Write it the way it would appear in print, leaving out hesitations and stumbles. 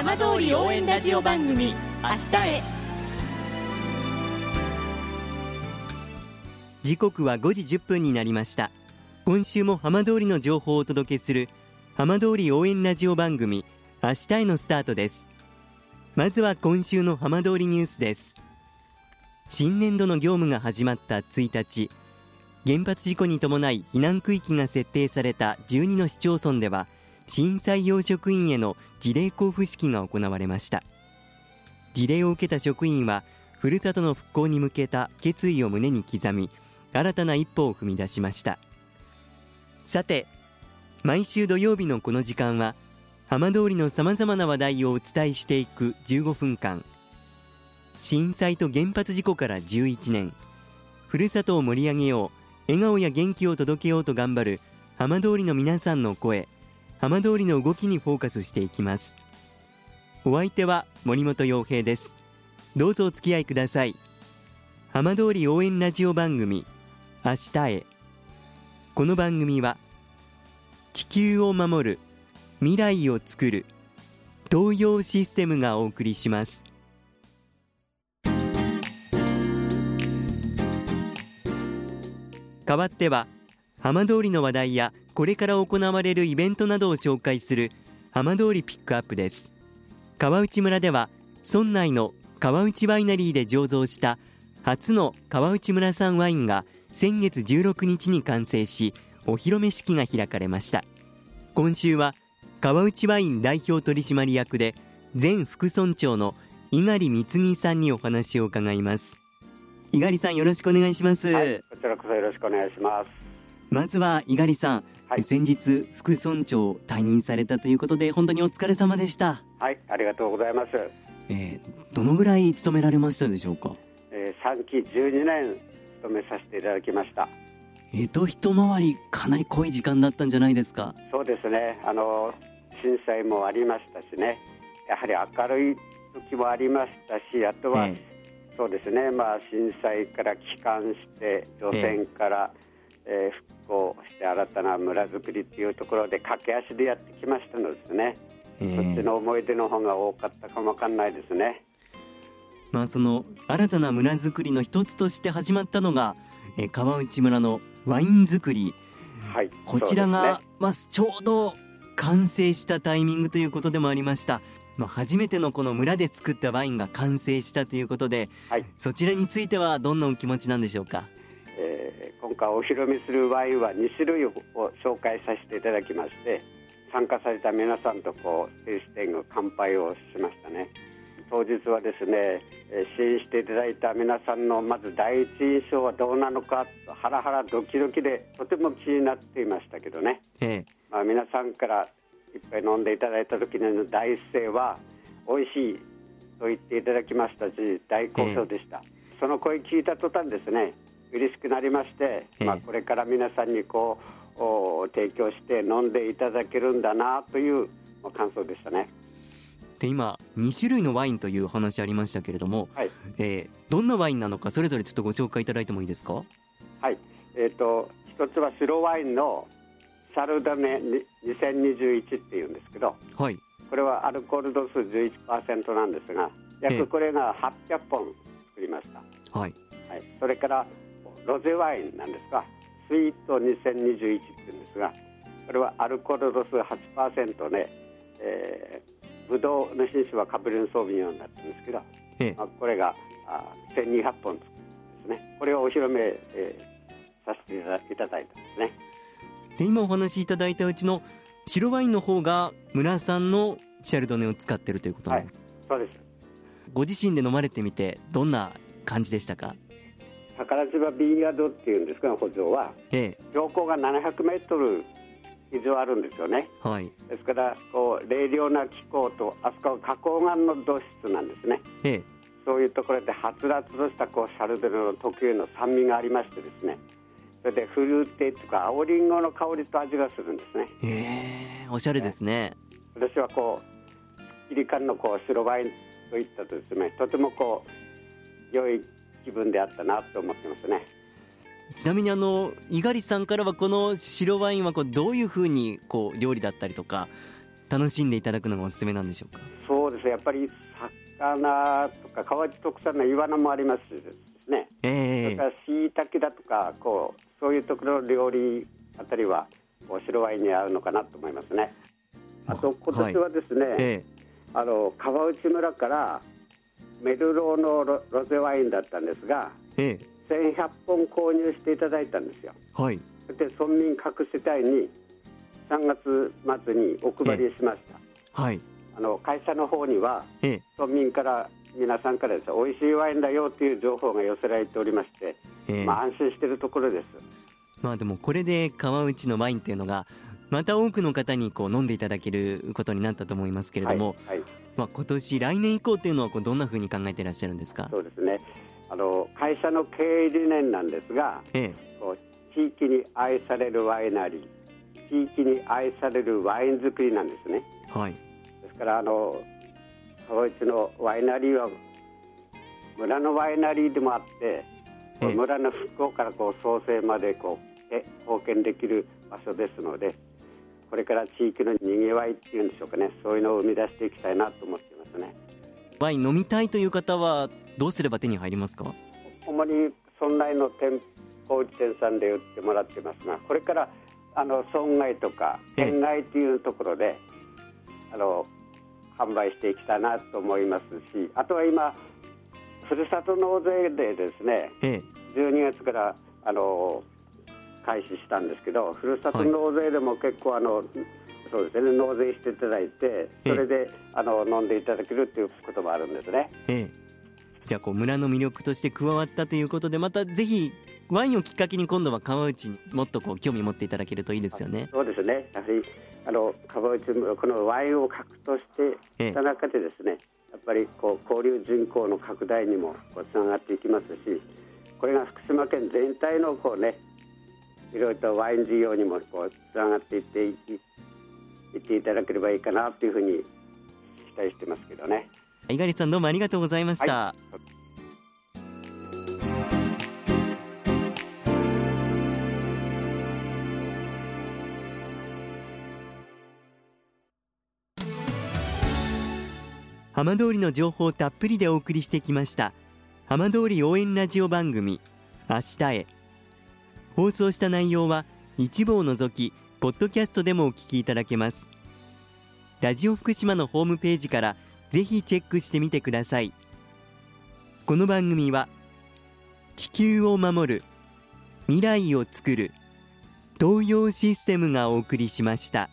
浜通り応援ラジオ番組明日へ。時刻は5時10分になりました。今週も浜通りの情報をお届けする浜通り応援ラジオ番組明日へのスタートです。まずは今週の浜通りニュースです。新年度の業務が始まった1日、原発事故に伴い避難区域が設定された12の市町村では新採用職員への辞令交付式が行われました。辞令を受けた職員はふるさとの復興に向けた決意を胸に刻み、新たな一歩を踏み出しました。さて、毎週土曜日のこの時間は浜通りのさまざまな話題をお伝えしていく15分間、震災と原発事故から11年、ふるさとを盛り上げよう、笑顔や元気を届けようと頑張る浜通りの皆さんの声、浜通りの動きにフォーカスしていきます。お相手は森本陽平です。どうぞお付き合いください。浜通り応援ラジオ番組明日へ。この番組は地球を守る、未来をつくる、東洋システムがお送りします。代わっては浜通りの話題やこれから行われるイベントなどを紹介する浜通りピックアップです。川内村では村内の川内ワイナリーで醸造した初の川内村産ワインが先月16日に完成し、お披露目式が開かれました。今週は川内ワイン代表取締役で前副村長の猪狩貢さんにお話を伺います。猪狩さん、よろしくお願いします。はい、こちらこそよろしくお願いします。まずは猪狩さん、はい、先日副村長退任されたということで、本当にお疲れ様でした。はい、ありがとうございます。どのぐらい勤められましたでしょうか？3期12年勤めさせていただきました。一回りかなり濃い時間だったんじゃないですか？そうですね、震災もありましたしね、やはり明るい時もありましたし、あとは、そうですね、震災から帰還して除染から、復興して新たな村づくりというところで駆け足でやってきましたのですね、そっちの思い出の方が多かったかもわかんないですね。その新たな村づくりの一つとして始まったのが、川内村のワイン作り、はい、こちらが、ちょうど完成したタイミングということでもありました。初めてのこの村で作ったワインが完成したということで、はい、そちらについてはどんなお気持ちなんでしょうか？今回お披露目するワインは2種類を紹介させていただきまして、参加された皆さんとステージ展の乾杯をしましたね。当日はですね、支援していただいた皆さんのまず第一印象はどうなのかと、ハラハラドキドキでとても気になっていましたけどね、皆さんからいっぱい飲んでいただいた時の第一声は美味しいと言っていただきましたし、大好評でした。その声聞いた途端ですね、嬉しくなりまして、これから皆さんに提供して飲んでいただけるんだなという感想でしたね。で、今2種類のワインという話ありましたけれども、はい、どんなワインなのかそれぞれちょっとご紹介いただいてもいいですか？はい、一つは白ワインのサルダネ2021っていうんですけど、はい、これはアルコール度数 11% なんですが、約これが800本作りました。はいはい、それからロゼワインなんですが、スイート2021っていうんですが、これはアルコール度数 8% で、ブドウの品種はカブリオンソービニョンだったんですけど、これが1200本作るんですね。これをお披露目、させていただいたんですね。で、今お話しいただいたうちの白ワインの方が村産のシャルドネを使っているということなんですね。はい、そうです。ご自身で飲まれてみてどんな感じでしたか？宝島ビーヤードっていうんですか、補助は、標高が700メートル以上あるんですよね。はい、ですから冷涼な気候と、あそこは花崗岩の土質なんですね。そういうところではつらつとしたシャルドネの特有の酸味がありましてですね、それでフルーティーというか青リンゴの香りと味がするんですね。おしゃれですね。私はすっきり感の白ワインといったとですね、とても良い気分であったなと思ってますね。ちなみに猪狩さんからはこの白ワインはどういうふうに料理だったりとか楽しんでいただくのがおすすめなんでしょうか？そうでっぱり魚とか河内特産のイワナもありますしね、それからしいたけだとかこうそういうところの料理あたりは白ワインに合うのかなと思いますね。あと今年はですね、はい、川内村からメルローの ロゼワインだったんですが、1100本購入していただいたんですよ、はい、そして村民各世帯に3月末にお配りしました、はい、会社の方には、村民から皆さんからですね、美味しいワインだよという情報が寄せられておりまして、安心しているところです。まあ、でもこれで川内のワインというのがまた多くの方にこう飲んでいただけることになったと思いますけれども、はいはい、まあ、今年来年以降というのはこうどんなふうに考えていらっしゃるんですか。そうですね、会社の経営理念なんですが、こう地域に愛されるワイナリー、地域に愛されるワイン作りなんですね、はい、ですから川内のワイナリーは村のワイナリーでもあって、村の復興からこう創生までこう貢献できる場所ですので、これから地域のにぎわいっていうんでしょうかね、そういうのを生み出していきたいなと思っていますね。ワイン飲みたいという方はどうすれば手に入りますか。主に村内の店舗店さんで売ってもらってますが、これから村外とか県外というところで販売していきたいなと思いますし、あとは今ふるさと納税でですね、12月から開始したんですけど、ふるさと納税でも結構そうですね、納税していただいて、それで飲んでいただけるということもあるんですね、じゃあこう村の魅力として加わったということで、またぜひワインをきっかけに今度は川内にもっとこう興味持っていただけるといいですよね。そうですね、やはり川内もこのワインを核としていた中でですね、やっぱりこう交流人口の拡大にもつながっていきますし、これが福島県全体のこうね、いろいろとワイン事業にもつながっていっていただければいいかなというふうに期待してますけどね。猪狩さん、どうもありがとうございました、はい。浜通りの情報をたっぷりでお送りしてきました浜通り応援ラジオ番組明日へ。放送した内容は一部を除きポッドキャストでもお聞きいただけます。ラジオ福島のホームページからぜひチェックしてみてください。この番組は地球を守る、未来をつくる、東洋システムがお送りしました。